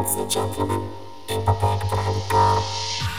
Grazie, gentlemen, e papà per aiutare.